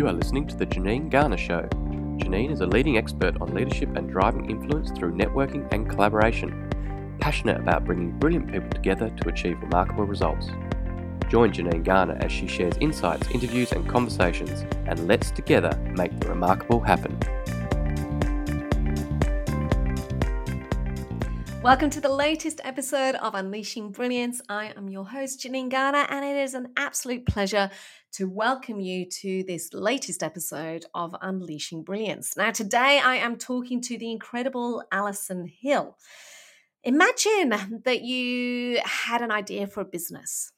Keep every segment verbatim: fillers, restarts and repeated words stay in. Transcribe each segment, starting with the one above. You are listening to The Janine Garner Show. Janine is a leading expert on leadership and driving influence through networking and collaboration, passionate about bringing brilliant people together to achieve remarkable results. Join Janine Garner as she shares insights, interviews and conversations, and let's together make the remarkable happen. Welcome to the latest episode of Unleashing Brilliance. I am your host, Janine Garner, and it is an absolute pleasure to welcome you to this latest episode of Unleashing Brilliance. Now, today I am talking to the incredible Alison Hill. Imagine that you had an idea for a business.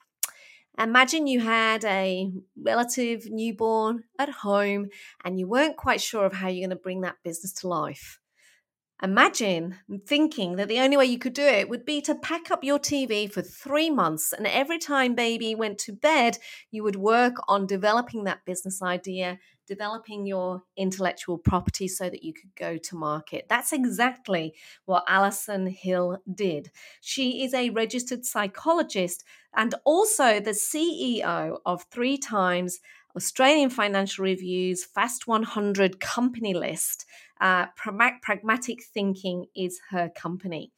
Imagine you had a relative newborn at home and you weren't quite sure of how you're going to bring that business to life. Imagine thinking that the only way you could do it would be to pack up your T V for three months and every time baby went to bed, you would work on developing that business idea, developing your intellectual property so that you could go to market. That's exactly what Alison Hill did. She is a registered psychologist and also the C E O of three times Australian Financial Review's Fast one hundred company list. Uh, Pragmatic Thinking is her company.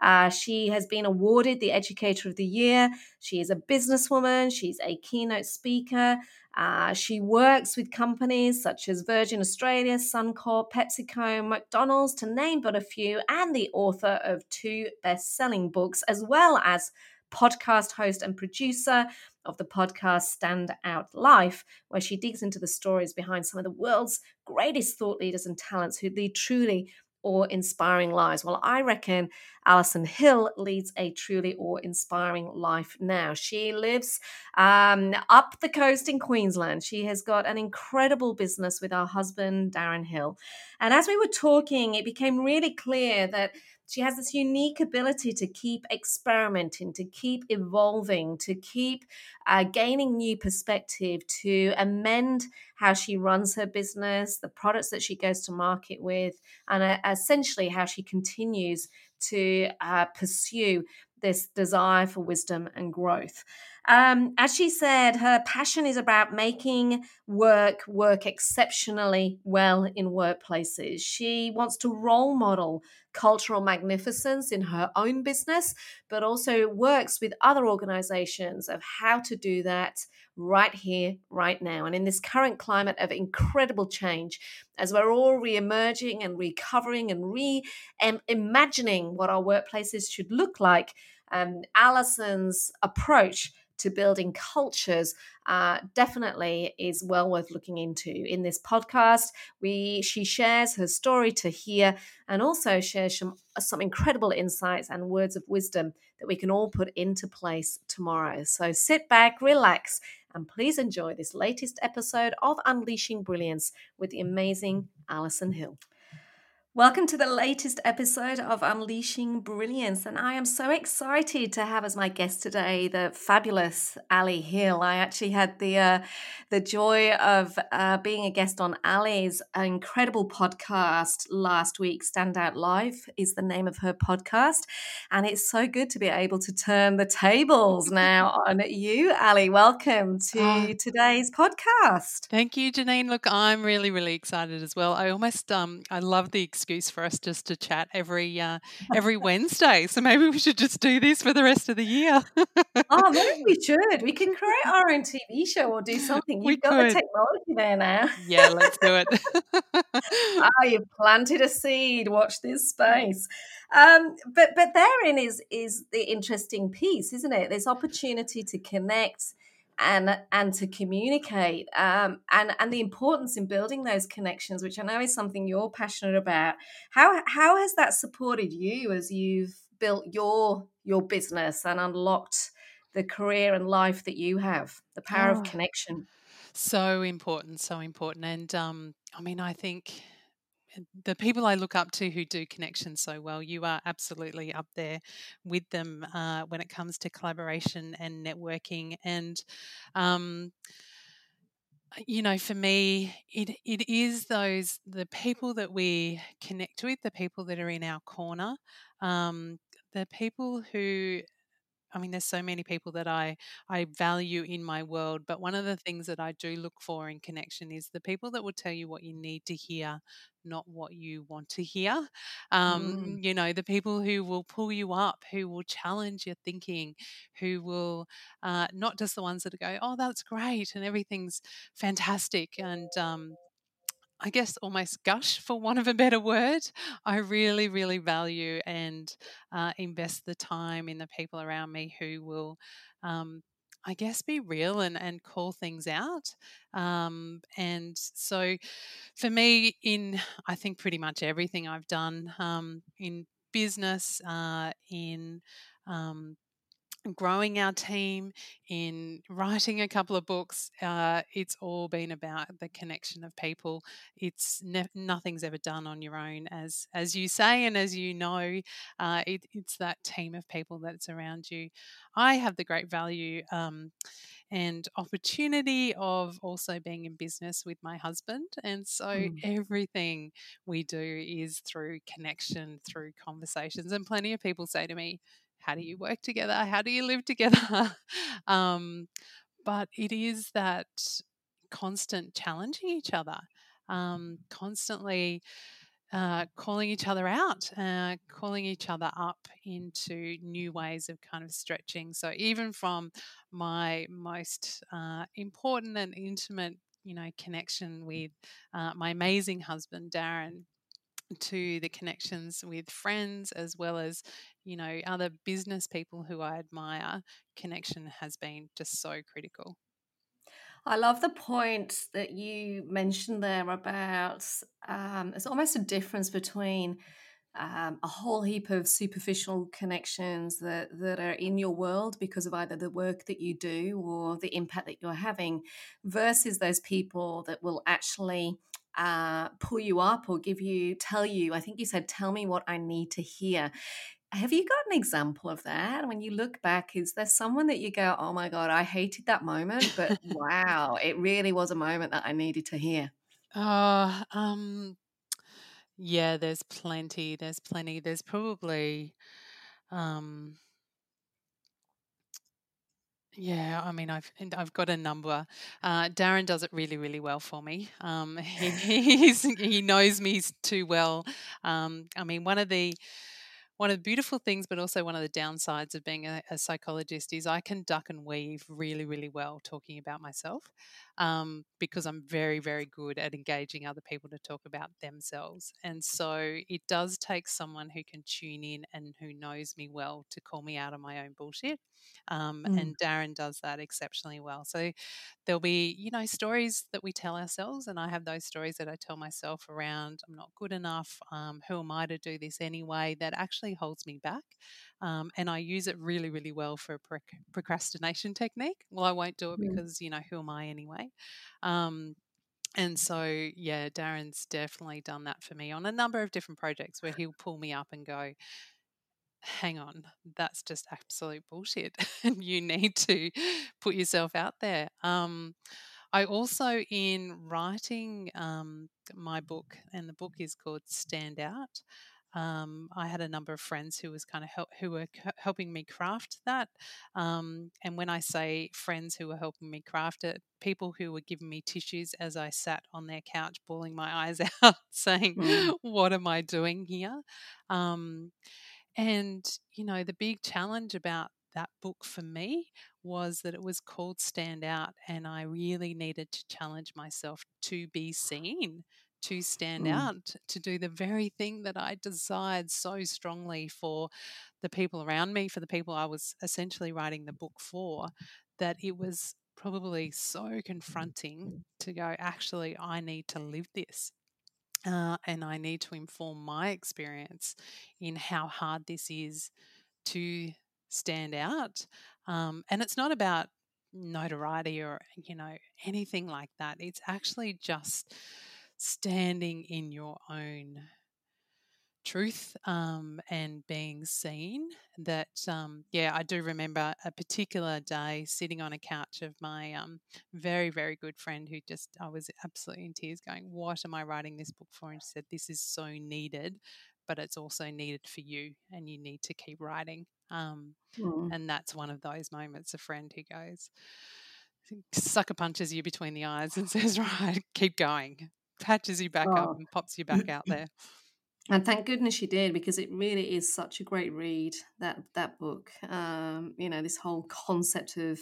Uh, she has been awarded the Educator of the Year. She is a businesswoman. She's a keynote speaker. Uh, she works with companies such as Virgin Australia, Suncorp, PepsiCo, McDonald's, to name but a few, and the author of two best-selling books, as well as podcast host and producer of the podcast Stand Out Life, where she digs into the stories behind some of the world's greatest thought leaders and talents who lead truly awe-inspiring lives. Well, I reckon Alison Hill leads a truly awe-inspiring life now. She lives um, up the coast in Queensland. She has got an incredible business with her husband, Darren Hill. And as we were talking, it became really clear that she has this unique ability to keep experimenting, to keep evolving, to keep uh, gaining new perspective, to amend how she runs her business, the products that she goes to market with, and uh, essentially how she continues to uh, pursue this desire for wisdom and growth. Um, as she said, her passion is about making work work exceptionally well in workplaces. She wants to role model cultural magnificence in her own business, but also works with other organizations of how to do that right here, right now. And in this current climate of incredible change, as we're all re-emerging and recovering and re-imagining what our workplaces should look like, um, Alison's approach to building cultures uh, definitely is well worth looking into. In this podcast, we she shares her story to hear and also shares some, some incredible insights and words of wisdom that we can all put into place tomorrow. So sit back, relax, and please enjoy this latest episode of Unleashing Brilliance with the amazing Alison Hill. Welcome to the latest episode of Unleashing Brilliance, and I am so excited to have as my guest today the fabulous Ali Hill. I actually had the uh, the joy of uh, being a guest on Ali's incredible podcast last week. Stand Out Live is the name of her podcast, and it's so good to be able to turn the tables now on you, Ali. Welcome to oh, today's podcast. Thank you, Janine. Look, I'm really, really excited as well. I almost um, I love the experience. Excuse for us just to chat every uh, every Wednesday. So maybe we should just do this for the rest of the year. Oh, maybe we should. We can create our own T V show or do something. You've we got could. the technology there now. Yeah, let's do it. Oh, you've planted a seed. Watch this space. Um, but but therein is is the interesting piece, isn't it? This opportunity to connect and and to communicate um, and, and the importance in building those connections, which I know is something you're passionate about. How how has that supported you as you've built your your business and unlocked the career and life that you have, the power oh, of connection? So important, so important. And, um, I mean, I think the people I look up to who do connections so well, you are absolutely up there with them uh, when it comes to collaboration and networking. And, um, you know, for me, it it is those, the people that we connect with, the people that are in our corner, um, the people who I mean, there's so many people that I, I value in my world, but one of the things that I do look for in connection is the people that will tell you what you need to hear, not what you want to hear. Um, mm. You know, the people who will pull you up, who will challenge your thinking, who will uh, not just the ones that go, oh, that's great and everything's fantastic, and um, I guess almost gush, for want of a better word. I really, really value and uh, invest the time in the people around me who will, um, I guess, be real and, and call things out. Um, and so for me, in I think pretty much everything I've done, um, in business, uh, in um, growing our team, in writing a couple of books, uh, it's all been about the connection of people. It's ne- nothing's ever done on your own, as as you say and as you know. Uh, it, it's that team of people that's around you. I have the great value um, and opportunity of also being in business with my husband, and so mm. everything we do is through connection, through conversations. And plenty of people say to me, how do you work together? How do you live together? um, but it is that constant challenging each other, um, constantly uh, calling each other out, uh, calling each other up into new ways of kind of stretching. So even from my most uh, important and intimate, you know, connection with uh, my amazing husband, Darren, to the connections with friends as well as, you know, other business people who I admire, connection has been just so critical. I love the point that you mentioned there about um, it's almost a difference between um, a whole heap of superficial connections that, that are in your world because of either the work that you do or the impact that you're having, versus those people that will actually Uh, pull you up or give you, tell you, I think you said, tell me what I need to hear. Have you got an example of that? When you look back, is there someone that you go, oh my God, I hated that moment, but wow, it really was a moment that I needed to hear? Oh, um, yeah, there's plenty, there's plenty. There's probably, um, Yeah, I mean, I've I've got a number. Uh, Darren does it really, really well for me. Um, he he's, he knows me too well. Um, I mean, one of the one of the beautiful things, but also one of the downsides of being a, a psychologist, is I can duck and weave really, really well talking about myself, um, because I'm very, very good at engaging other people to talk about themselves. And so it does take someone who can tune in and who knows me well to call me out on my own bullshit. Um, mm. And Darren does that exceptionally well. So there'll be, you know, stories that we tell ourselves, and I have those stories that I tell myself around I'm not good enough, um, who am I to do this anyway, that actually holds me back. Um, and I use it really, really well for a pro- procrastination technique. Well, I won't do it mm. because, you know, who am I anyway? Um, and so, yeah, Darren's definitely done that for me on a number of different projects where he'll pull me up and go, hang on, that's just absolute bullshit and you need to put yourself out there. Um, I also, in writing um, my book, and the book is called Stand Out, um, I had a number of friends who was kind of help, who were helping me craft that. Um, and when I say friends who were helping me craft it, people who were giving me tissues as I sat on their couch bawling my eyes out saying, mm. what am I doing here? Um And, you know, the big challenge about that book for me was that it was called Stand Out, and I really needed to challenge myself to be seen, to stand mm. out, to do the very thing that I desired so strongly for the people around me, for the people I was essentially writing the book for, that it was probably so confronting to go, actually, I need to live this. Uh, and I need to inform my experience in how hard this is to stand out. Um, and it's not about notoriety or, you know, anything like that. It's actually just standing in your own truth um, and being seen. That, um, yeah, I do remember a particular day sitting on a couch of my um, very, very good friend who just, I was absolutely in tears going, what am I writing this book for? And she said, this is so needed. but it's also needed for you and you need to keep writing. Um, mm. And that's one of those moments, a friend who goes, sucker punches you between the eyes and says, right, keep going, patches you back oh. up and pops you back out there. And thank goodness she did, because it really is such a great read, that that book. Um, you know, this whole concept of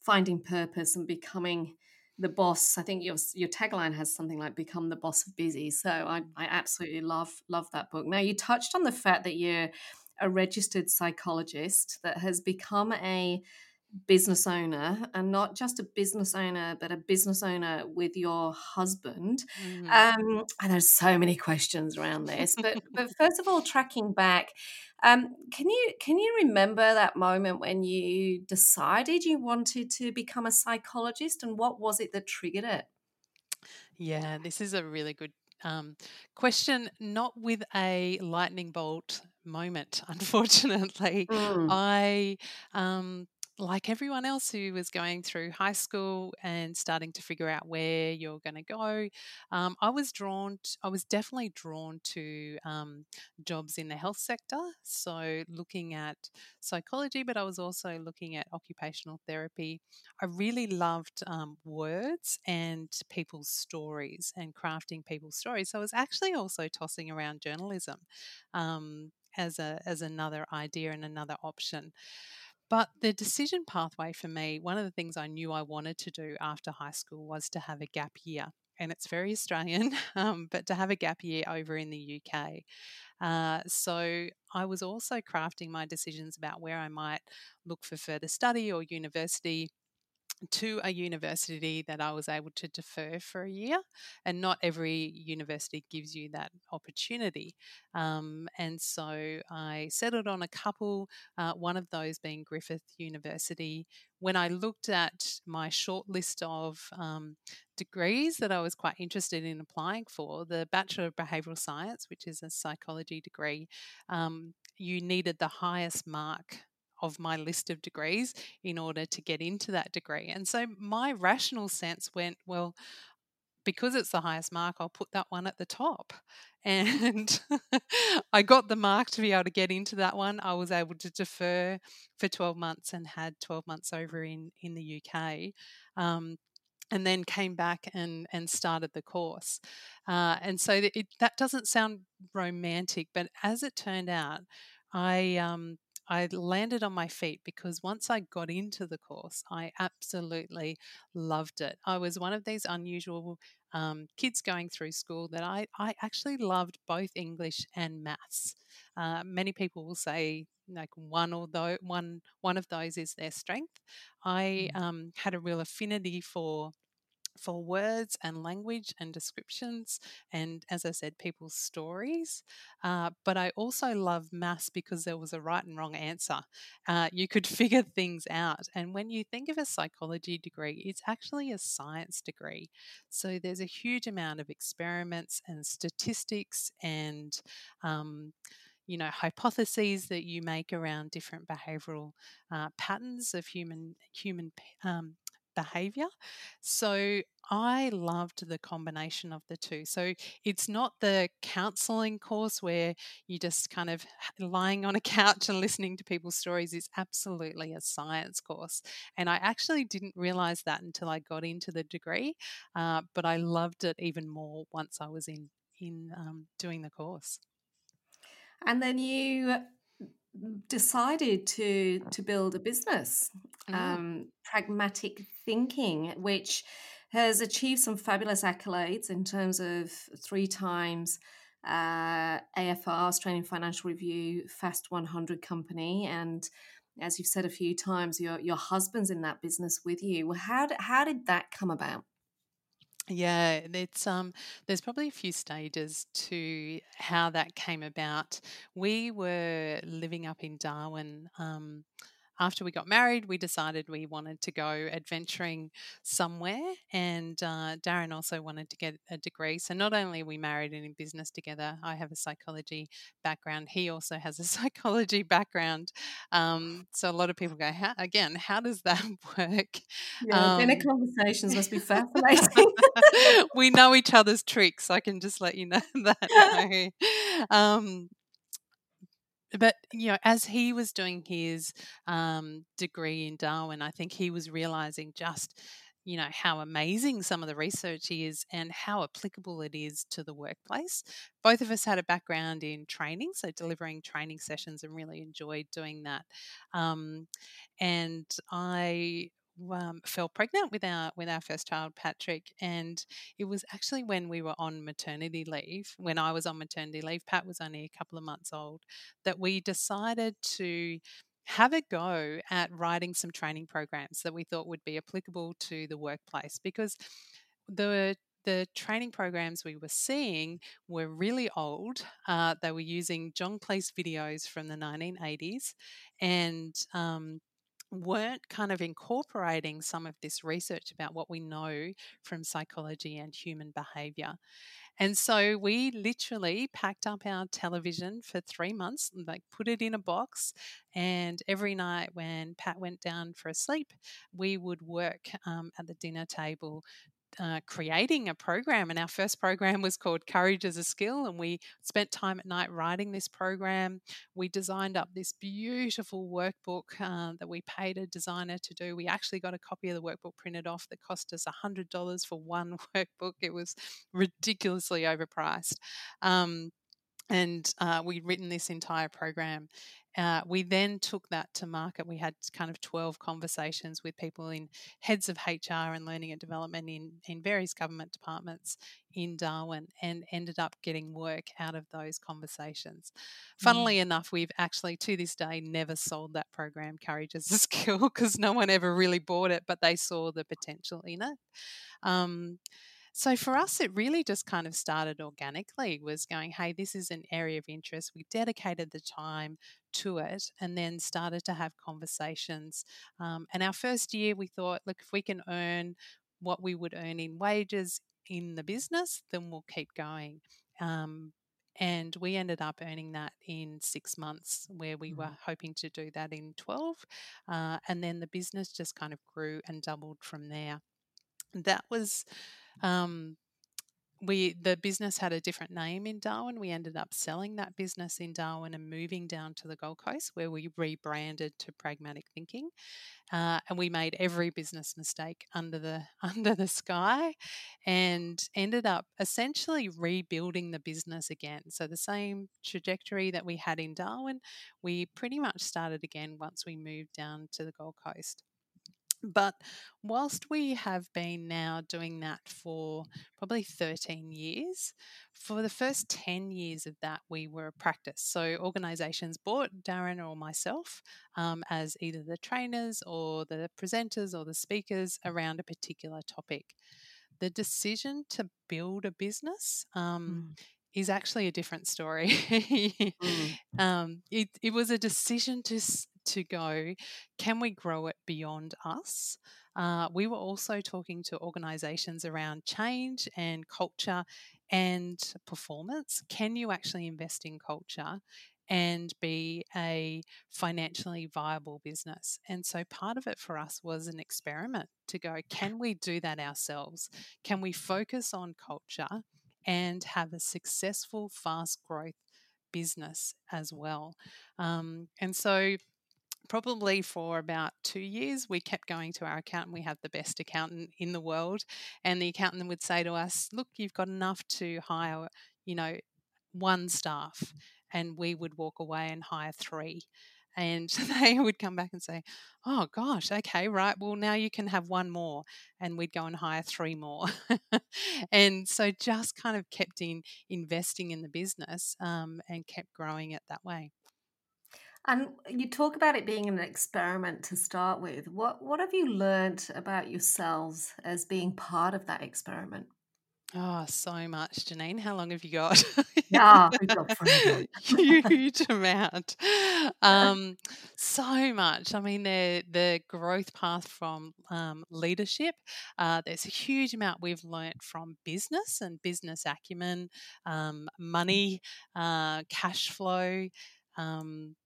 finding purpose and becoming the boss. I think your your tagline has something like "Become the boss of busy." So I, I absolutely love love that book. Now, you touched on the fact that you're a registered psychologist that has become a business owner, and not just a business owner, but a business owner with your husband. Mm-hmm. Um, and there's so many questions around this, but but first of all, tracking back, um, can you can you remember that moment when you decided you wanted to become a psychologist, and what was it that triggered it? Yeah, this is a really good um, question, not with a lightning bolt moment, unfortunately. Mm. I um like everyone else who was going through high school and starting to figure out where you're going to go, um, I was drawn, to, I was definitely drawn to um, jobs in the health sector. So looking at psychology, but I was also looking at occupational therapy. I really loved um, words and people's stories and crafting people's stories. So I was actually also tossing around journalism um, as a, as another idea and another option. But the decision pathway for me, one of the things I knew I wanted to do after high school was to have a gap year. And it's very Australian, um, but to have a gap year over in the U K. Uh, so I was also crafting my decisions about where I might look for further study or university, to a university that I was able to defer for a year, and not every university gives you that opportunity. Um, and so I settled on a couple, uh, one of those being Griffith University. When I looked at my short list of um, degrees that I was quite interested in applying for, the Bachelor of Behavioural Science, which is a psychology degree, um, you needed the highest mark of my list of degrees in order to get into that degree. And so my rational sense went, well, because it's the highest mark, I'll put that one at the top. And I got the mark to be able to get into that one. I was able to defer for twelve months and had twelve months over in, in the U K. Um, and then came back and, and started the course. Uh, and so it, that doesn't sound romantic, but as it turned out, I... Um, I landed on my feet, because once I got into the course, I absolutely loved it. I was one of these unusual um, kids going through school that I, I actually loved both English and maths. Uh, many people will say like one or though one one of those is their strength. I um, had a real affinity for for words and language and descriptions and, as I said, people's stories. Uh, but I also love maths because there was a right and wrong answer. Uh, you could figure things out. And when you think of a psychology degree, it's actually a science degree. So there's a huge amount of experiments and statistics and, um, you know, hypotheses that you make around different behavioural uh, patterns of human human um behaviour. So I loved the combination of the two. So it's not the counselling course where you just kind of lying on a couch and listening to people's stories. It's absolutely a science course. And I actually didn't realise that until I got into the degree, uh, but I loved it even more once I was in, in um, doing the course. And then you decided to to build a business, um, Pragmatic Thinking, which has achieved some fabulous accolades in terms of three times uh, A F R, Australian Financial Review, Fast one hundred company, and as you've said a few times, your your husband's in that business with you. Well, how did, how did that come about? Yeah, it's um. There's probably a few stages to how that came about. We were living up in Darwin um, after we got married, we decided we wanted to go adventuring somewhere, and uh, Darren also wanted to get a degree. So not only are we married and in business together, I have a psychology background. He also has a psychology background. Um, so a lot of people go, how, again, how does that work? Yeah, um, dinner conversations must be fascinating. We know each other's tricks. I can just let you know that. No. Um, But, you know, as he was doing his um, degree in Darwin, I think he was realising just, you know, how amazing some of the research is and how applicable it is to the workplace. Both of us had a background in training, so delivering training sessions, and really enjoyed doing that. Um, and I... Um, fell pregnant with our with our first child, Patrick, and it was actually when we were on maternity leave, when I was on maternity leave, Pat was only a couple of months old, that we decided to have a go at writing some training programs that we thought would be applicable to the workplace, because the The training programs we were seeing were really old. Uh, they were using John Cleese videos from the nineteen eighties, and um weren't kind of incorporating some of this research about what we know from psychology and human behaviour. And so we literally packed up our television for three months and like put it in a box, and every night when Pat went down for a sleep, we would work um, at the dinner table Uh, creating a program. And our first program was called Courage as a Skill, and we spent time at night writing this program. We designed up this beautiful workbook uh, that we paid a designer to do. We actually got a copy of the workbook printed off that cost us one hundred dollars for one workbook. It was ridiculously overpriced. Um, and uh, we'd written this entire program. Uh, we then took that to market. We had kind of twelve conversations with people in heads of H R and learning and development in, in various government departments in Darwin, and ended up getting work out of those conversations. Funnily mm. enough, we've actually to this day never sold that program, Courage as a Skill, because no one ever really bought it, but they saw the potential in it. Um, So for us, it really just kind of started organically, was going, hey, this is an area of interest. We dedicated the time to it, and then started to have conversations. Um, and our first year we thought, look, if we can earn what we would earn in wages in the business, then we'll keep going. Um, and we ended up earning that in six months where we mm. were hoping to do that in twelve. Uh, and then the business just kind of grew and doubled from there. That was... Um, we the business had a different name in Darwin. We ended up selling that business in Darwin and moving down to the Gold Coast, where we rebranded to Pragmatic Thinking, uh, and we made every business mistake under the under the sky, and ended up essentially rebuilding the business again. So the same trajectory that we had in Darwin, we pretty much started again once we moved down to the Gold Coast. But whilst we have been now doing that for probably thirteen years, for the first ten years of that, we were a practice. So organisations bought Darren or myself um, as either the trainers or the presenters or the speakers around a particular topic. The decision to build a business um, mm. is actually a different story. mm. um, it, it was a decision to... to go, can we grow it beyond us? Uh, we were also talking to organisations around change and culture and performance. Can you actually invest in culture and be a financially viable business? And so part of it for us was an experiment to go, can we do that ourselves? Can we focus on culture and have a successful, fast growth business as well? Um, and so probably for about two years, we kept going to our accountant. We have the best accountant in the world. And the accountant would say to us, look, you've got enough to hire, you know, one staff. And we would walk away and hire three. And they would come back and say, oh, gosh, okay, right, well, now you can have one more. And we'd go and hire three more. And so just kind of kept in investing in the business um, and kept growing it that way. And you talk about it being an experiment to start with. What what have you learnt about yourselves as being part of that experiment? Oh, so much, Janine. How long have you got? Yeah, we've got plenty. Huge amount. Um, so much. I mean, the the growth path from um, leadership. Uh, there's a huge amount we've learnt from business and business acumen, um, money, uh, cash flow. Um,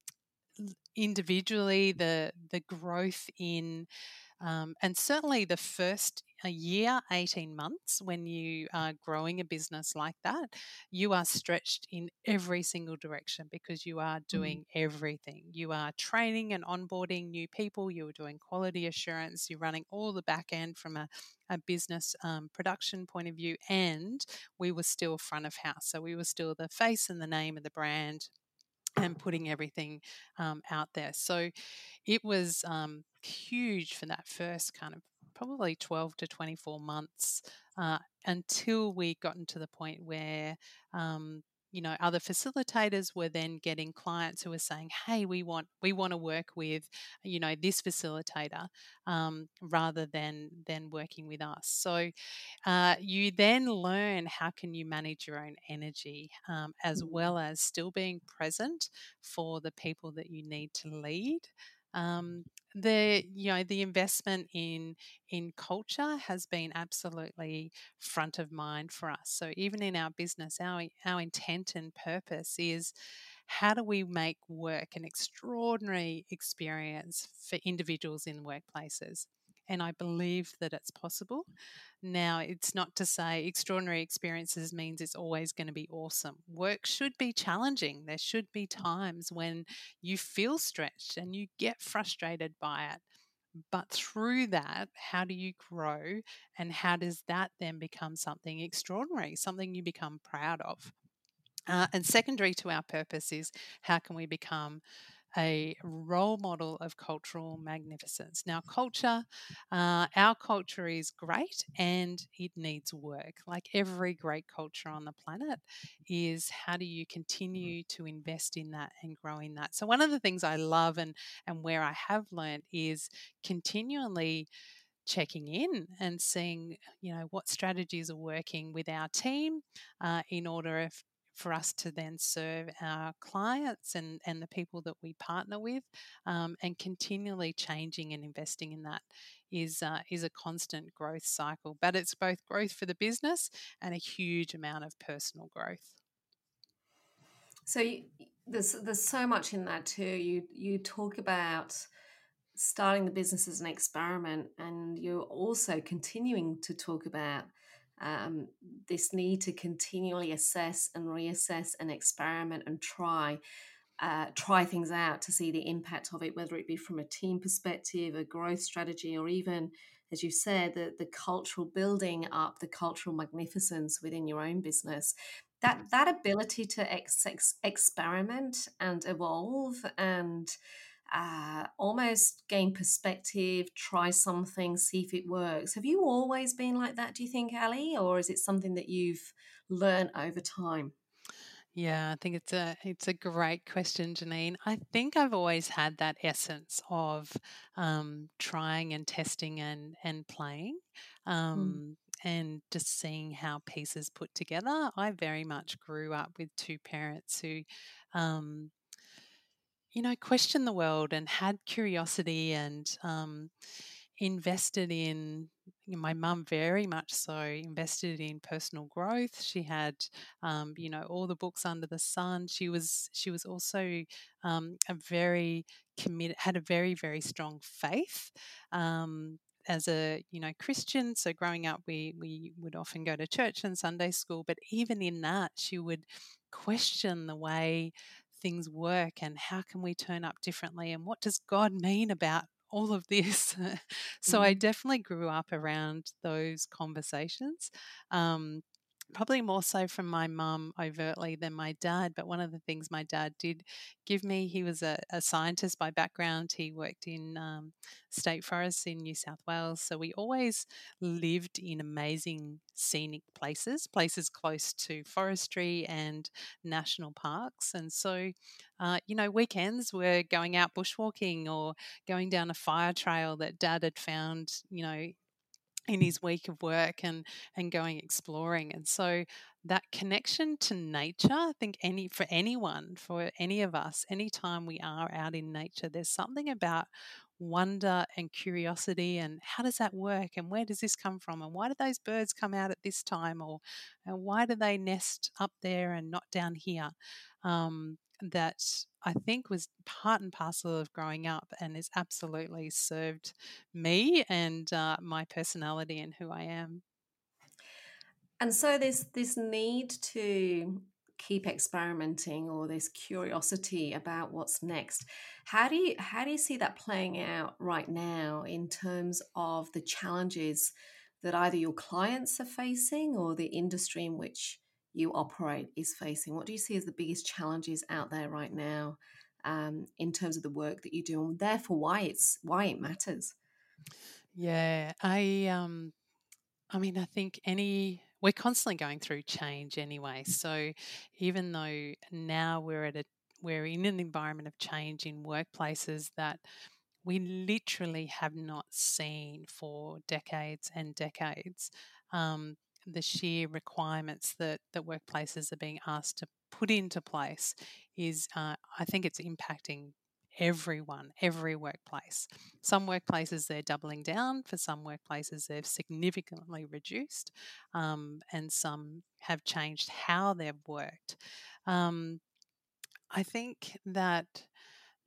individually, the the growth in. Um, and certainly the first year, eighteen months, when you are growing a business like that, you are stretched in every single direction because you are doing mm. everything. You are training and onboarding new people. You are doing quality assurance. You're running all the back end from a, a business um, production point of view, and we were still front of house. So we were still the face and the name of the brand and putting everything um, out there. So it was um, huge for that first kind of probably twelve to twenty-four months uh, until we gotten to the point where, um, you know, other facilitators were then getting clients who were saying, hey, we want we want to work with, you know, this facilitator um, rather than, than working with us. So uh, you then learn how can you manage your own energy um, as well as still being present for the people that you need to lead. Um, the you know the investment in in culture has been absolutely front of mind for us. So even in our business, our our intent and purpose is how do we make work an extraordinary experience for individuals in workplaces? And I believe that it's possible. Now, it's not to say extraordinary experiences means it's always going to be awesome. Work should be challenging. There should be times when you feel stretched and you get frustrated by it. But through that, how do you grow, and how does that then become something extraordinary, something you become proud of? Uh, and secondary to our purpose is how can we become a role model of cultural magnificence. Now, culture, uh, our culture is great and it needs work. Like every great culture on the planet is how do you continue to invest in that and grow in that. So one of the things I love and, and where I have learned is continually checking in and seeing, you know, what strategies are working with our team uh, in order of for us to then serve our clients and, and the people that we partner with, um, and continually changing and investing in that is uh, is a constant growth cycle. But it's both growth for the business and a huge amount of personal growth. So you, there's there's so much in that too. You you talk about starting the business as an experiment, and you're also continuing to talk about Um, this need to continually assess and reassess and experiment and try uh, try things out to see the impact of it, whether it be from a team perspective, a growth strategy, or even, as you said, the, the cultural building up, the cultural magnificence within your own business. That that ability to ex- ex- experiment and evolve and Uh, almost gain perspective, try something, see if it works. Have you always been like that, do you think, Ali? Or is it something that you've learned over time? Yeah, I think it's a it's a great question, Janine. I think I've always had that essence of um, trying and testing and, and playing. Um, mm. And just seeing how pieces put together. I very much grew up with two parents who um, you know, questioned the world and had curiosity and um, invested in, you know, my mum very much so invested in personal growth. She had, um, you know, all the books under the sun. She was she was also um, a very committed, had a very, very strong faith um, as a, you know, Christian. So growing up, we we would often go to church and Sunday school, but even in that, she would question the way things work and how can we turn up differently and what does God mean about all of this? So mm. I definitely grew up around those conversations, um, probably more so from my mum overtly than my dad. But one of the things my dad did give me, he was a, a scientist by background. He worked in um, state forests in New South Wales. So we always lived in amazing scenic places, places close to forestry and national parks. And so, uh, you know, weekends were going out bushwalking or going down a fire trail that Dad had found, you know, in his week of work and and going exploring. And so that connection to nature, I think any for anyone, for any of us, anytime we are out in nature, there's something about wonder and curiosity and how does that work and where does this come from and why do those birds come out at this time, or and why do they nest up there and not down here? Um, that I think was part and parcel of growing up and has absolutely served me and uh, my personality and who I am. And so there's this need to keep experimenting, or this curiosity about what's next. How do you how do you see that playing out right now in terms of the challenges that either your clients are facing or the industry in which you operate is facing? What do you see as the biggest challenges out there right now um, in terms of the work that you do, and therefore why it's why it matters? Yeah, I um, I mean, I think any we're constantly going through change anyway. So even though now we're at a we're in an environment of change in workplaces that we literally have not seen for decades and decades. Um, the sheer requirements that, that workplaces are being asked to put into place is, uh, I think it's impacting everyone, every workplace. Some workplaces they're doubling down, for some workplaces they've significantly reduced, um, and some have changed how they've worked. Um, I think that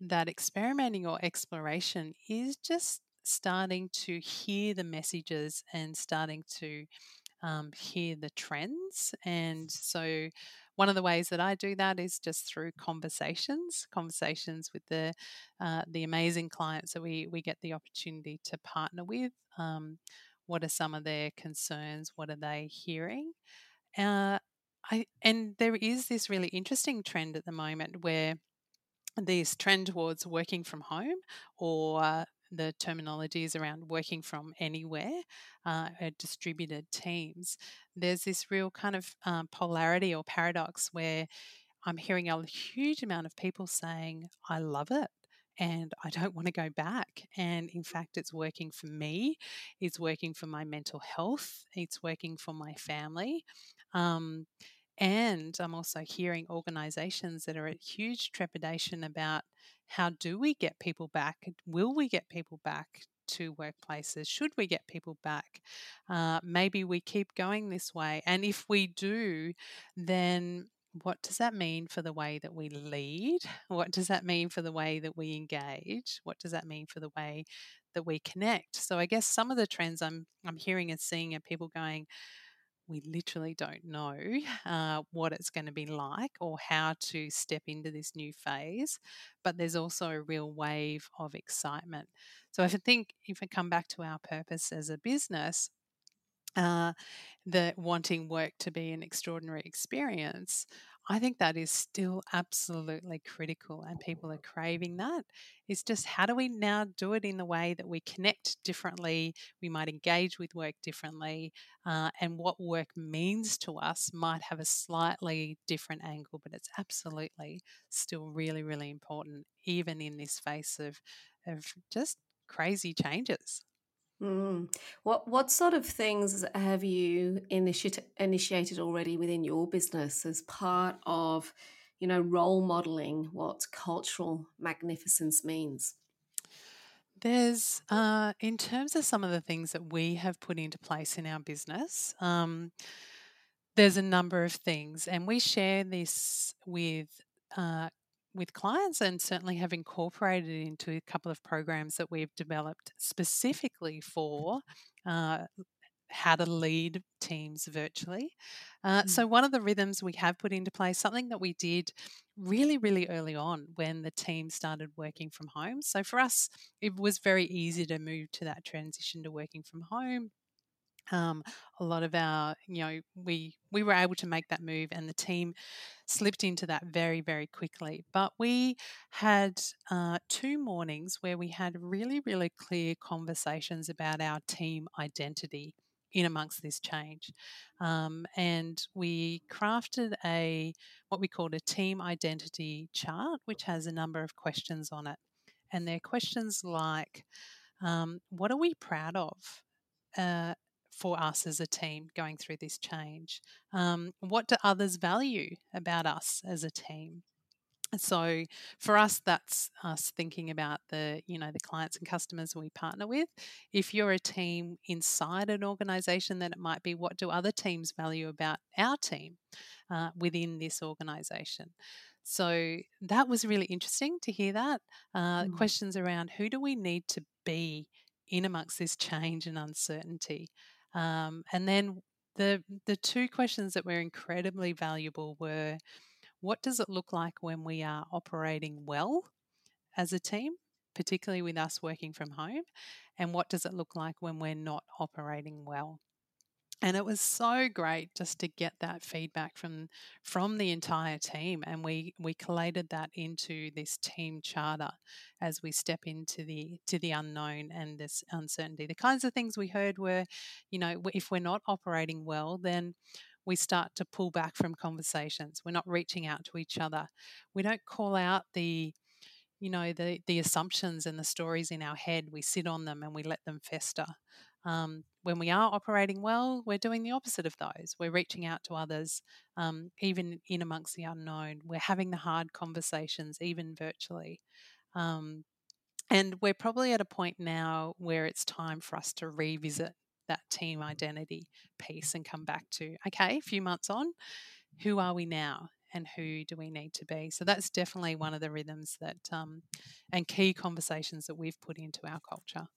that experimenting or exploration is just starting to hear the messages and starting to Um, hear the trends. And so one of the ways that I do that is just through conversations, conversations with the uh, the amazing clients that we, we get the opportunity to partner with. Um, what are some of their concerns? What are they hearing? Uh, I and there is this really interesting trend at the moment where this trend towards working from home, or uh, the terminology is around working from anywhere, uh, distributed teams. There's this real kind of um, polarity or paradox where I'm hearing a huge amount of people saying, I love it and I don't want to go back. And in fact, it's working for me. It's working for my mental health. It's working for my family. Um, and I'm also hearing organisations that are at huge trepidation about, how do we get people back? Will we get people back to workplaces? Should we get people back? Uh, maybe we keep going this way. And if we do, then what does that mean for the way that we lead? What does that mean for the way that we engage? What does that mean for the way that we connect? So I guess some of the trends I'm I'm hearing and seeing are people going, we literally don't know uh, what it's going to be like or how to step into this new phase, but there's also a real wave of excitement. So if I think, if I come back to our purpose as a business, uh, the wanting work to be an extraordinary experience, I think that is still absolutely critical and people are craving that. It's just how do we now do it in the way that we connect differently, we might engage with work differently, uh, and what work means to us might have a slightly different angle, but it's absolutely still really, really important, even in this face of, of just crazy changes. Mm. What what sort of things have you initi- initiated already within your business as part of, you know, role modelling what cultural magnificence means? There's, uh, in terms of some of the things that we have put into place in our business, um, there's a number of things, and we share this with uh with clients and certainly have incorporated it into a couple of programs that we've developed specifically for uh, how to lead teams virtually. Uh, mm. So one of the rhythms we have put into place, something that we did really, really early on when the team started working from home. So for us, it was very easy to move to that transition to working from home. Um, a lot of our, you know, we we were able to make that move and the team slipped into that very, very quickly. But we had uh, two mornings where we had really, really clear conversations about our team identity in amongst this change. Um, and we crafted a, what we called a team identity chart, which has a number of questions on it. And they're questions like, um, what are we proud of? Uh, for us as a team going through this change? Um, what do others value about us as a team? So for us, that's us thinking about the, you know, the clients and customers we partner with. If you're a team inside an organisation, then it might be, what do other teams value about our team uh, within this organisation? So that was really interesting to hear that. Uh, mm. Questions around who do we need to be in amongst this change and uncertainty? Um, and then the the two questions that were incredibly valuable were, what does it look like when we are operating well as a team, particularly with us working from home? And what does it look like when we're not operating well? And it was so great just to get that feedback from from the entire team. And we we collated that into this team charter as we step into the to the unknown and this uncertainty. The kinds of things we heard were, you know, if we're not operating well, then we start to pull back from conversations. We're not reaching out to each other. We don't call out the, you know, the the assumptions and the stories in our head. We sit on them and we let them fester. Um, when we are operating well, we're doing the opposite of those. We're reaching out to others, um, even in amongst the unknown. We're having the hard conversations, even virtually. Um, and we're probably at a point now where it's time for us to revisit that team identity piece and come back to, okay, a few months on, who are we now and who do we need to be? So that's definitely one of the rhythms that um, and key conversations that we've put into our culture.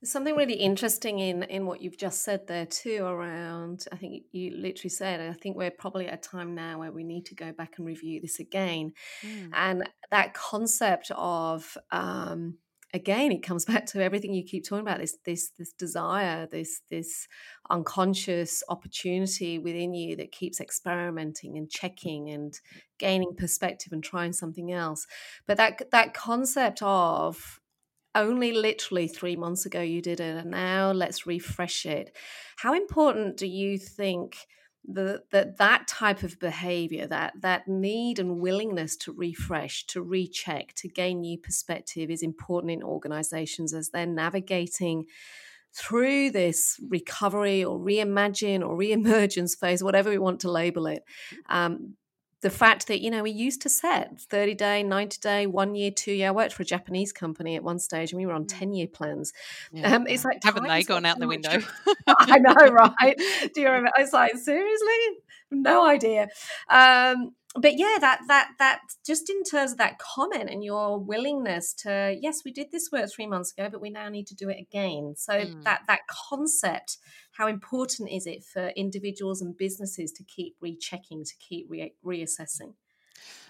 There's something really interesting in, in what you've just said there too around, I think you literally said, I think we're probably at a time now where we need to go back and review this again. Mm. And that concept of, um, again, it comes back to everything you keep talking about, this this this desire, this this unconscious opportunity within you that keeps experimenting and checking and gaining perspective and trying something else. But that that concept of, only literally three months ago you did it, and now let's refresh it. How important do you think the, that that type of behaviour, that that need and willingness to refresh, to recheck, to gain new perspective is important in organisations as they're navigating through this recovery or reimagine or reemergence phase, whatever we want to label it? Um, The fact that, you know, we used to set thirty-day, ninety-day, one-year, two-year. I worked for a Japanese company at one stage and we were on ten-year plans. Yeah, um, it's yeah. like Haven't they gone out the window? I know, right? Do you remember? I was like, seriously? No idea. Um, but, yeah, that that that just in terms of that comment and your willingness to, yes, we did this work three months ago, but we now need to do it again. So mm. that that concept, how important is it for individuals and businesses to keep rechecking, to keep re- reassessing?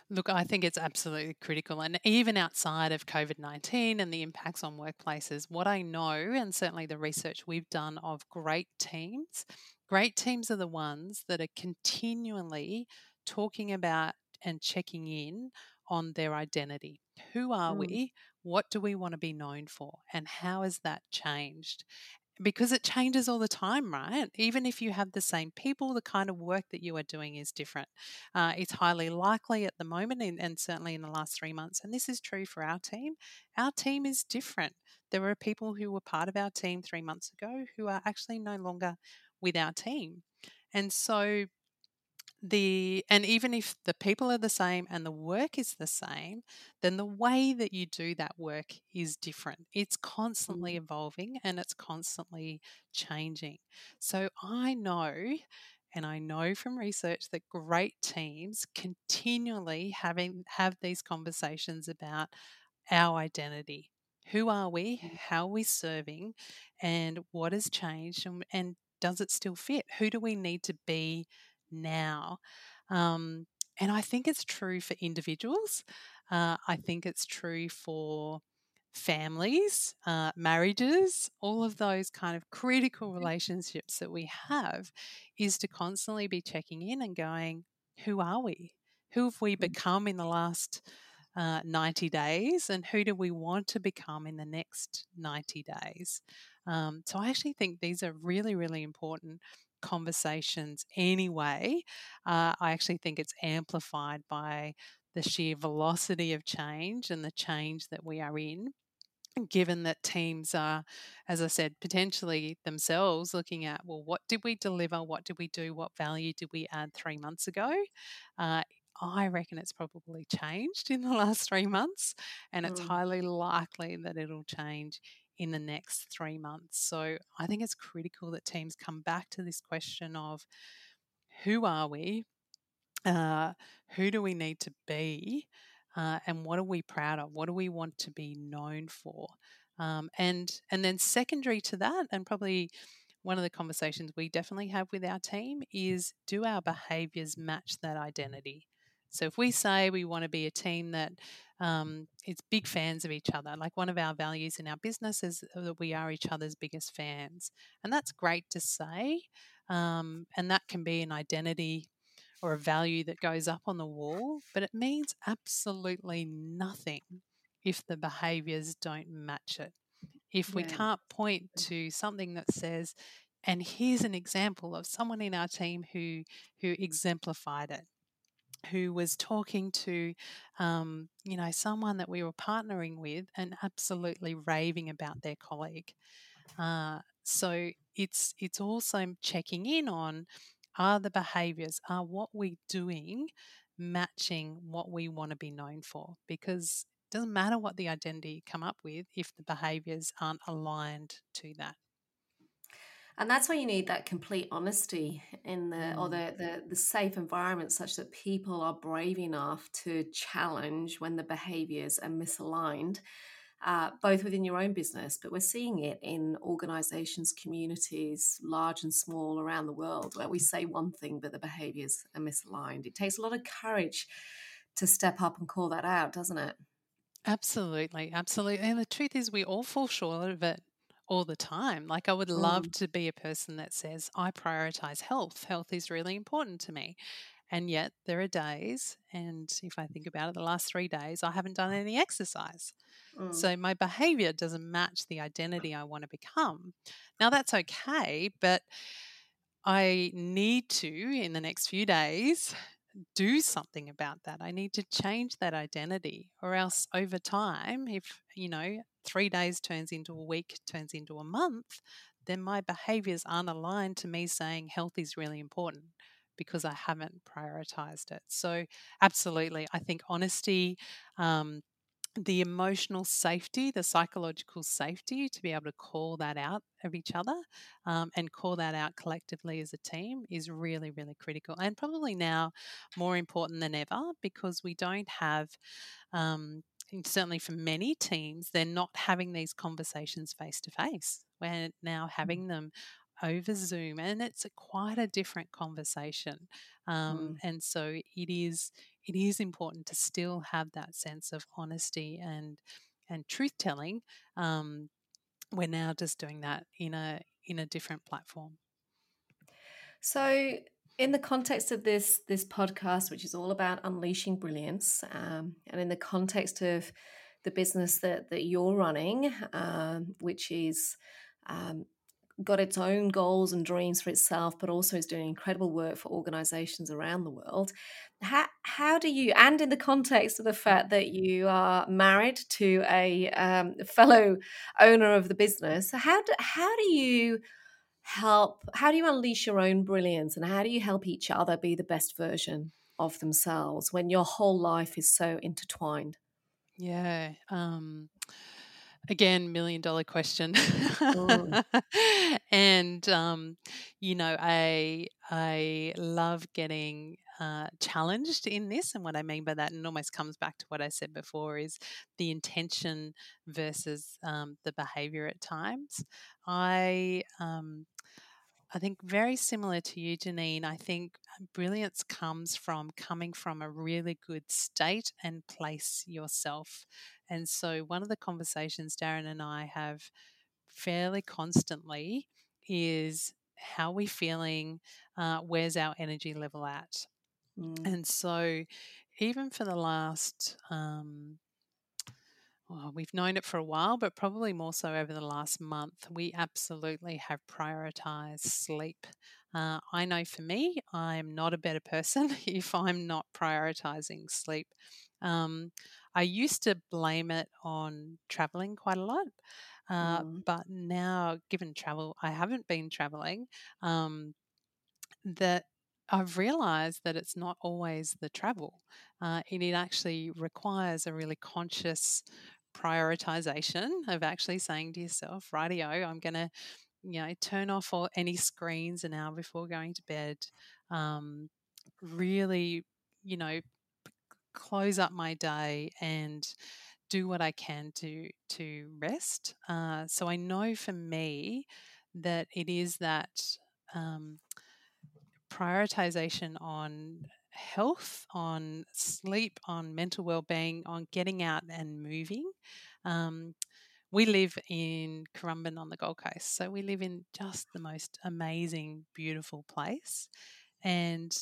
Look, I think it's absolutely critical. And even outside of COVID nineteen and the impacts on workplaces, what I know, and certainly the research we've done of great teams, great teams are the ones that are continually talking about and checking in on their identity. Who are mm. we? What do we want to be known for? And how has that changed? Because it changes all the time, right? Even if you have the same people, the kind of work that you are doing is different. Uh, it's highly likely at the moment and, and certainly in the last three months, and this is true for our team, our team is different. There were people who were part of our team three months ago who are actually no longer with our team. And so the and even if the people are the same and the work is the same, then the way that you do that work is different. It's constantly evolving and it's constantly changing. So I know, and I know from research, that great teams continually having have these conversations about our identity. Who are we? How are we serving? And what has changed? And, and does it still fit? Who do we need to be now? Um, and I think it's true for individuals. Uh, I think it's true for families, uh, marriages, all of those kind of critical relationships that we have, is to constantly be checking in and going, who are we? Who have we become in the last uh, ninety days? And who do we want to become in the next ninety days? Um, so I actually think these are really, really important conversations anyway. Uh, I actually think it's amplified by the sheer velocity of change and the change that we are in. given that teams are, as I said, potentially themselves looking at, well, what did we deliver? What did we do? What value did we add three months ago? Uh, I reckon it's probably changed in the last three months and it's mm. highly likely that it'll change in the next three months. So I think it's critical that teams come back to this question of who are we, uh, who do we need to be, uh, and what are we proud of? What do we want to be known for? Um, and and then secondary to that, and probably one of the conversations we definitely have with our team is, do our behaviours match that identity? So if we say we want to be a team that um, is big fans of each other, like one of our values in our business is that we are each other's biggest fans. And that's great to say. Um, and that can be an identity or a value that goes up on the wall, but it means absolutely nothing if the behaviours don't match it. If we yeah. can't point to something that says, and here's an example of someone in our team who who exemplified it, who was talking to, um, you know, someone that we were partnering with and absolutely raving about their colleague. Uh, so it's it's also checking in on, are the behaviours, are what we're doing matching what we want to be known for? Because it doesn't matter what the identity you come up with if the behaviours aren't aligned to that. And that's why you need that complete honesty in the or the, the the safe environment, such that people are brave enough to challenge when the behaviours are misaligned, uh, both within your own business, but we're seeing it in organisations, communities, large and small around the world, where we say one thing but the behaviours are misaligned. It takes a lot of courage to step up and call that out, doesn't it? Absolutely, absolutely. And the truth is we all fall short of it all the time. Like I would love mm. to be a person that says, I prioritize health. Health is really important to me. And yet there are days, and if I think about it, the last three days, I haven't done any exercise. Mm. So my behavior doesn't match the identity I want to become. Now that's okay, but I need to, in the next few days, do something about that. I need to change that identity, or else over time, if, you know, three days turns into a week, turns into a month, then my behaviours aren't aligned to me saying health is really important because I haven't prioritised it. So absolutely, I think honesty, um, the emotional safety, the psychological safety to be able to call that out of each other um, and call that out collectively as a team is really, really critical, and probably now more important than ever, because we don't have, um, certainly for many teams, they're not having these conversations face to face. We're now having them over Zoom, and it's a quite a different conversation. Um, mm. And so it is it is important to still have that sense of honesty and and truth-telling. Um, we're now just doing that in a in a different platform. So in the context of this this podcast, which is all about unleashing brilliance, um, and in the context of the business that, that you're running, um, which is... Um, got its own goals and dreams for itself, but also is doing incredible work for organizations around the world. How, how do you, and in the context of the fact that you are married to a um, fellow owner of the business, how do, how do you help, how do you unleash your own brilliance, and how do you help each other be the best version of themselves when your whole life is so intertwined? Yeah, um... Again, million dollar question. Oh. And, um, you know, I I love getting uh, challenged in this. And what I mean by that, and it almost comes back to what I said before, is the intention versus um, the behaviour at times. I, um, I think very similar to you, Janine, I think brilliance comes from coming from a really good state and place yourself. And so one of the conversations Darren and I have fairly constantly is, how are we feeling? Uh, where's our energy level at? Mm. And so even for the last, um, well, we've known it for a while, but probably more so over the last month, we absolutely have prioritised sleep. Uh, I know for me, I'm not a better person if I'm not prioritising sleep. Um, I used to blame it on travelling quite a lot, uh, mm. but now, given travel, I haven't been travelling, um, that I've realised that it's not always the travel. Uh, and it actually requires a really conscious prioritisation of actually saying to yourself, rightio, I'm going to, you know, turn off all, any screens an hour before going to bed, um, really, you know, close up my day and do what I can to to rest. Uh, so I know for me that it is that um, prioritisation on health, on sleep, on mental well-being, on getting out and moving. Um, we live in Currumbin on the Gold Coast, so we live in just the most amazing, beautiful place. And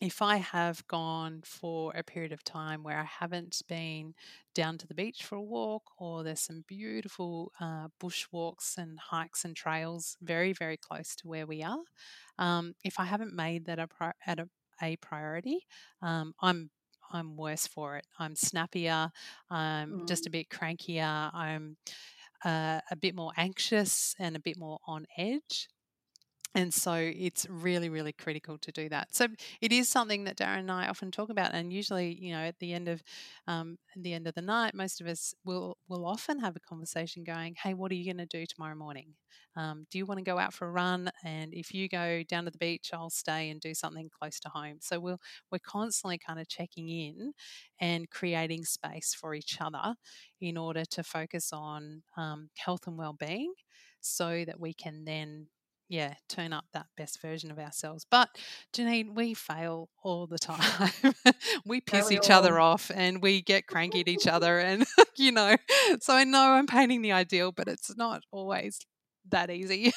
if I have gone for a period of time where I haven't been down to the beach for a walk, or there's some beautiful uh, bush walks and hikes and trails very, very close to where we are, um, if I haven't made that a, pri- at a, a priority, um, I'm I'm worse for it. I'm snappier. I'm mm. just a bit crankier. I'm uh, a bit more anxious and a bit more on edge. And so it's really, really critical to do that. So it is something that Darren and I often talk about. And usually, you know, at the end of um, at the end of the night, most of us will will often have a conversation going, "Hey, what are you going to do tomorrow morning? Um, do you want to go out for a run? And if you go down to the beach, I'll stay and do something close to home." So we'll we're constantly kind of checking in and creating space for each other in order to focus on um, health and well-being, so that we can then, yeah, turn up that best version of ourselves. But, Janine, we fail all the time. We piss each other off and we get cranky at each other. And, you know, so I know I'm painting the ideal, but it's not always that easy.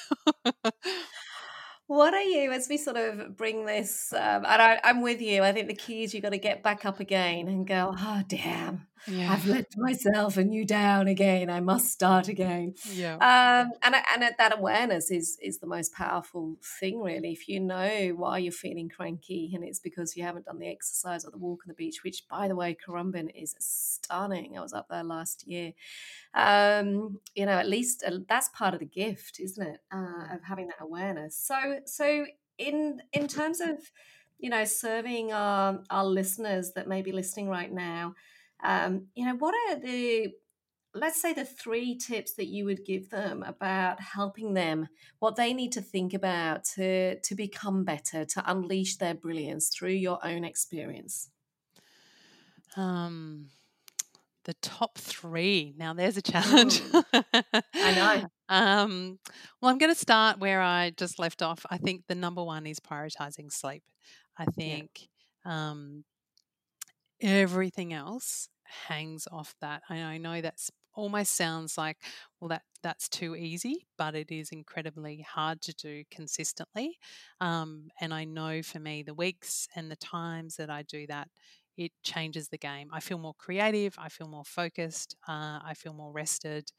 What are you, as we sort of bring this, um, and I, I'm with you, I think the key is you've got to get back up again and go, oh, damn, yeah. I've let myself and you down again. I must start again. Yeah. Um, and and that awareness is is the most powerful thing, really. If you know why you're feeling cranky and it's because you haven't done the exercise or the walk on the beach, which, by the way, Currumbin is stunning. I was up there last year. Um, you know, at least uh, that's part of the gift, isn't it, uh, of having that awareness. So, So in in terms of, you know, serving our, our listeners that may be listening right now, um, you know, what are the, let's say the three tips that you would give them about helping them, what they need to think about to, to become better, to unleash their brilliance through your own experience? Um, the top three. Now there's a challenge. I know. Um, well, I'm going to start where I just left off. I think the number one is prioritizing sleep. I think yeah. um, everything else hangs off that. And I know that's almost sounds like, well, that that's too easy, but it is incredibly hard to do consistently. Um, and I know for me, the weeks and the times that I do that, it changes the game. I feel more creative. I feel more focused. Uh, I feel more rested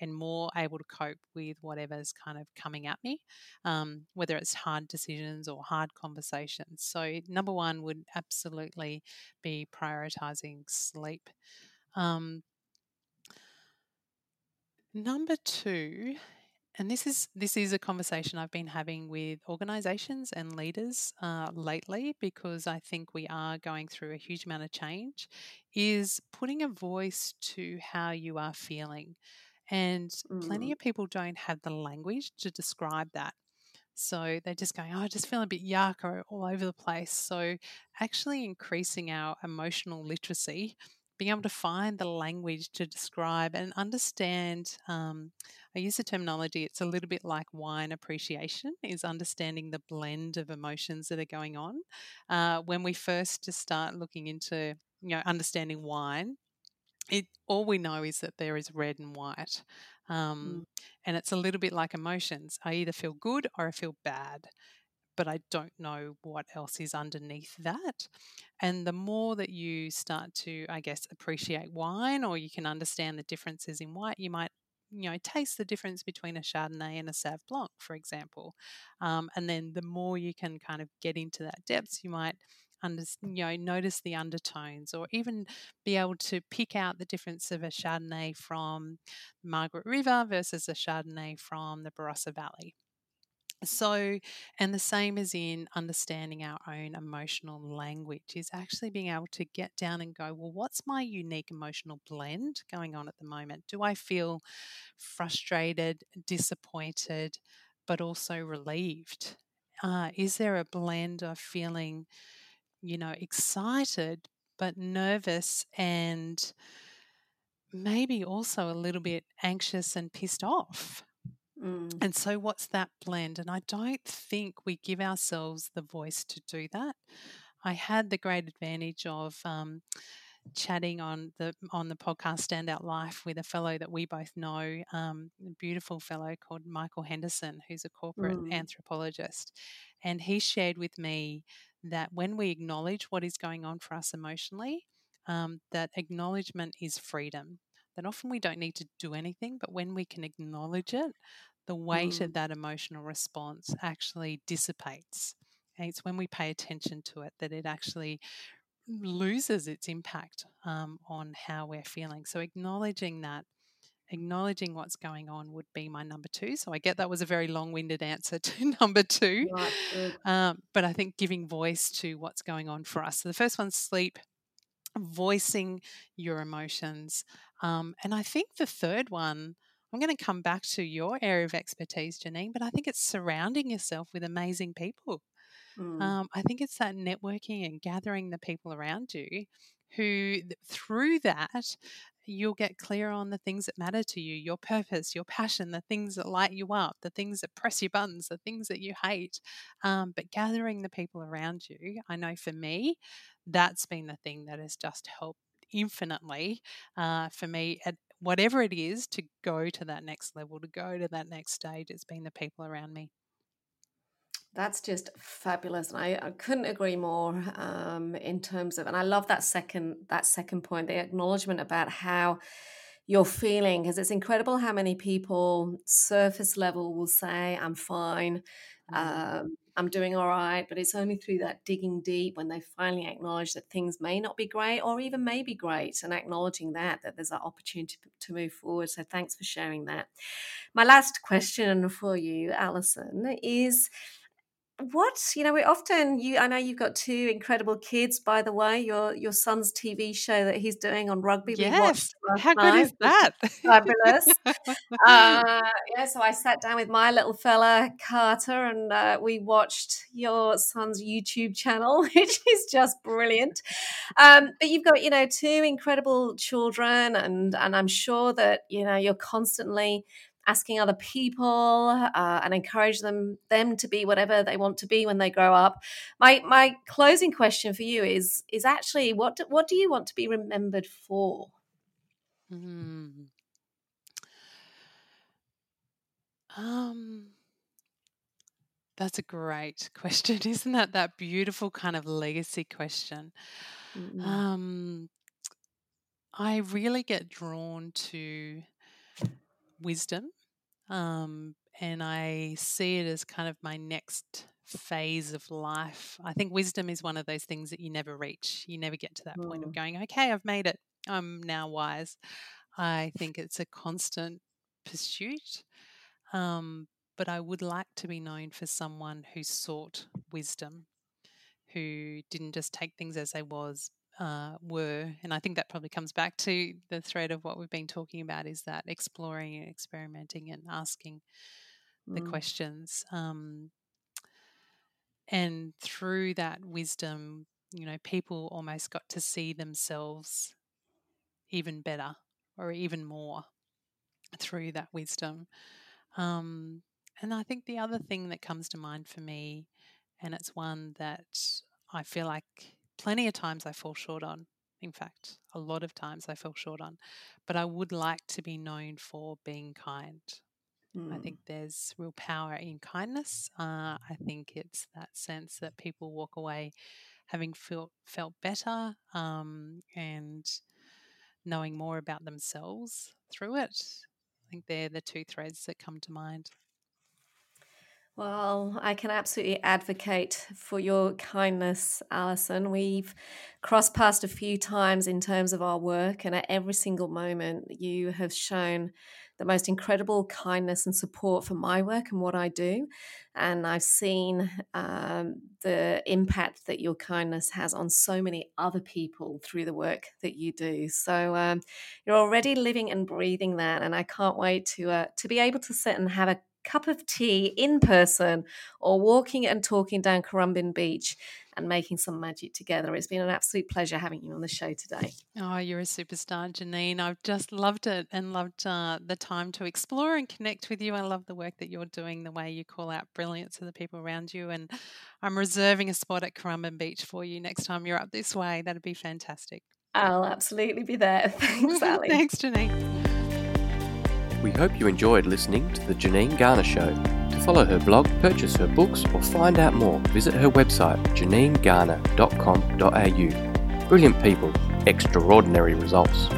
and more able to cope with whatever's kind of coming at me, um, whether it's hard decisions or hard conversations. So number one would absolutely be prioritising sleep. Um, number two, and this is this is a conversation I've been having with organisations and leaders uh, lately, because I think we are going through a huge amount of change, is putting a voice to how you are feeling. And plenty of people don't have the language to describe that. So they're just going, oh, I just feel a bit yuck or all over the place. So actually increasing our emotional literacy, being able to find the language to describe and understand, um, I use the terminology, it's a little bit like wine appreciation, is understanding the blend of emotions that are going on. Uh, when we first just start looking into, you know, understanding wine, It, all we know is that there is red and white, um, mm. and it's a little bit like emotions. I either feel good or I feel bad, but I don't know what else is underneath that. And the more that you start to, I guess, appreciate wine, or you can understand the differences in white, you might, you know, taste the difference between a Chardonnay and a Sauv Blanc, for example. Um, and then the more you can kind of get into that depth, you might under, you know, notice the undertones, or even be able to pick out the difference of a Chardonnay from Margaret River versus a Chardonnay from the Barossa Valley. So, and the same as in understanding our own emotional language is actually being able to get down and go, well, what's my unique emotional blend going on at the moment? Do I feel frustrated, disappointed, but also relieved? Uh, is there a blend of feeling, you know, excited but nervous and maybe also a little bit anxious and pissed off? Mm. And so what's that blend? And I don't think we give ourselves the voice to do that. I had the great advantage of um, chatting on the on the podcast Standout Life with a fellow that we both know, um, a beautiful fellow called Michael Henderson, who's a corporate mm. anthropologist. And he shared with me that when we acknowledge what is going on for us emotionally, um, that acknowledgement is freedom. That often we don't need to do anything, but when we can acknowledge it, the weight mm. of that emotional response actually dissipates. And it's when we pay attention to it that it actually loses its impact um, on how we're feeling. So acknowledging that, acknowledging what's going on would be my number two. So I get that was a very long-winded answer to number two. Right. Um, but I think giving voice to what's going on for us. So the first one's sleep, voicing your emotions. Um, and I think the third one, I'm going to come back to your area of expertise, Janine, but I think it's surrounding yourself with amazing people. Mm. Um, I think it's that networking and gathering the people around you who, through that, you'll get clear on the things that matter to you, your purpose, your passion, the things that light you up, the things that press your buttons, the things that you hate. Um, but gathering the people around you, I know for me, that's been the thing that has just helped infinitely uh, for me at whatever it is to go to that next level, to go to that next stage. It's been the people around me. That's just fabulous. And I, I couldn't agree more um, in terms of, and I love that second, that second point, the acknowledgement about how you're feeling, because it's incredible how many people surface level will say, I'm fine, um, I'm doing all right. But it's only through that digging deep when they finally acknowledge that things may not be great or even may be great, and acknowledging that, that there's that opportunity to move forward. So thanks for sharing that. My last question for you, Alison, is... What, you know, we often, you, I know you've got two incredible kids, by the way, your your son's T V show that he's doing on rugby. Yes, how good is that? Fabulous. uh, yeah, so I sat down with my little fella, Carter, and uh, we watched your son's YouTube channel, which is just brilliant. Um, but you've got, you know, two incredible children, and and I'm sure that, you know, you're constantly asking other people uh, and encourage them them to be whatever they want to be when they grow up. My my closing question for you is is actually what do, what do you want to be remembered for? Mm. Um, that's a great question, isn't that? That beautiful kind of legacy question. Mm. Um, I really get drawn to wisdom. Um, and I see it as kind of my next phase of life. I think wisdom is one of those things that you never reach. You never get to that mm. point of going, okay, I've made it. I'm now wise. I think it's a constant pursuit. Um, but I would like to be known for someone who sought wisdom, who didn't just take things as they was, Uh, were, and I think that probably comes back to the thread of what we've been talking about, is that exploring and experimenting and asking mm. the questions. Um, and through that wisdom, you know, people almost got to see themselves even better or even more through that wisdom. Um, and I think the other thing that comes to mind for me, and it's one that I feel like plenty of times I fall short on. In fact, a lot of times I fell short on. But I would like to be known for being kind. Mm. I think there's real power in kindness. Uh, I think it's that sense that people walk away having felt felt better um, and knowing more about themselves through it. I think they're the two threads that come to mind. Well, I can absolutely advocate for your kindness, Alison. We've crossed paths a few times in terms of our work, and at every single moment you have shown the most incredible kindness and support for my work and what I do. And I've seen um, the impact that your kindness has on so many other people through the work that you do. So um, you're already living and breathing that, and I can't wait to uh, to be able to sit and have a cup of tea in person, or walking and talking down Currumbin Beach and making some magic together. It's been an absolute pleasure having you on the show today. Oh, you're a superstar, Janine. I've just loved it and loved uh, the time to explore and connect with you. I love the work that you're doing, the way you call out brilliance of the people around you. And I'm reserving a spot at Currumbin Beach for you next time you're up this way. That'd be fantastic. I'll absolutely be there. Thanks, Ali. Thanks, Janine. We hope you enjoyed listening to The Janine Garner Show. To follow her blog, purchase her books, or find out more, visit her website, janine garner dot com dot a u. Brilliant people, extraordinary results.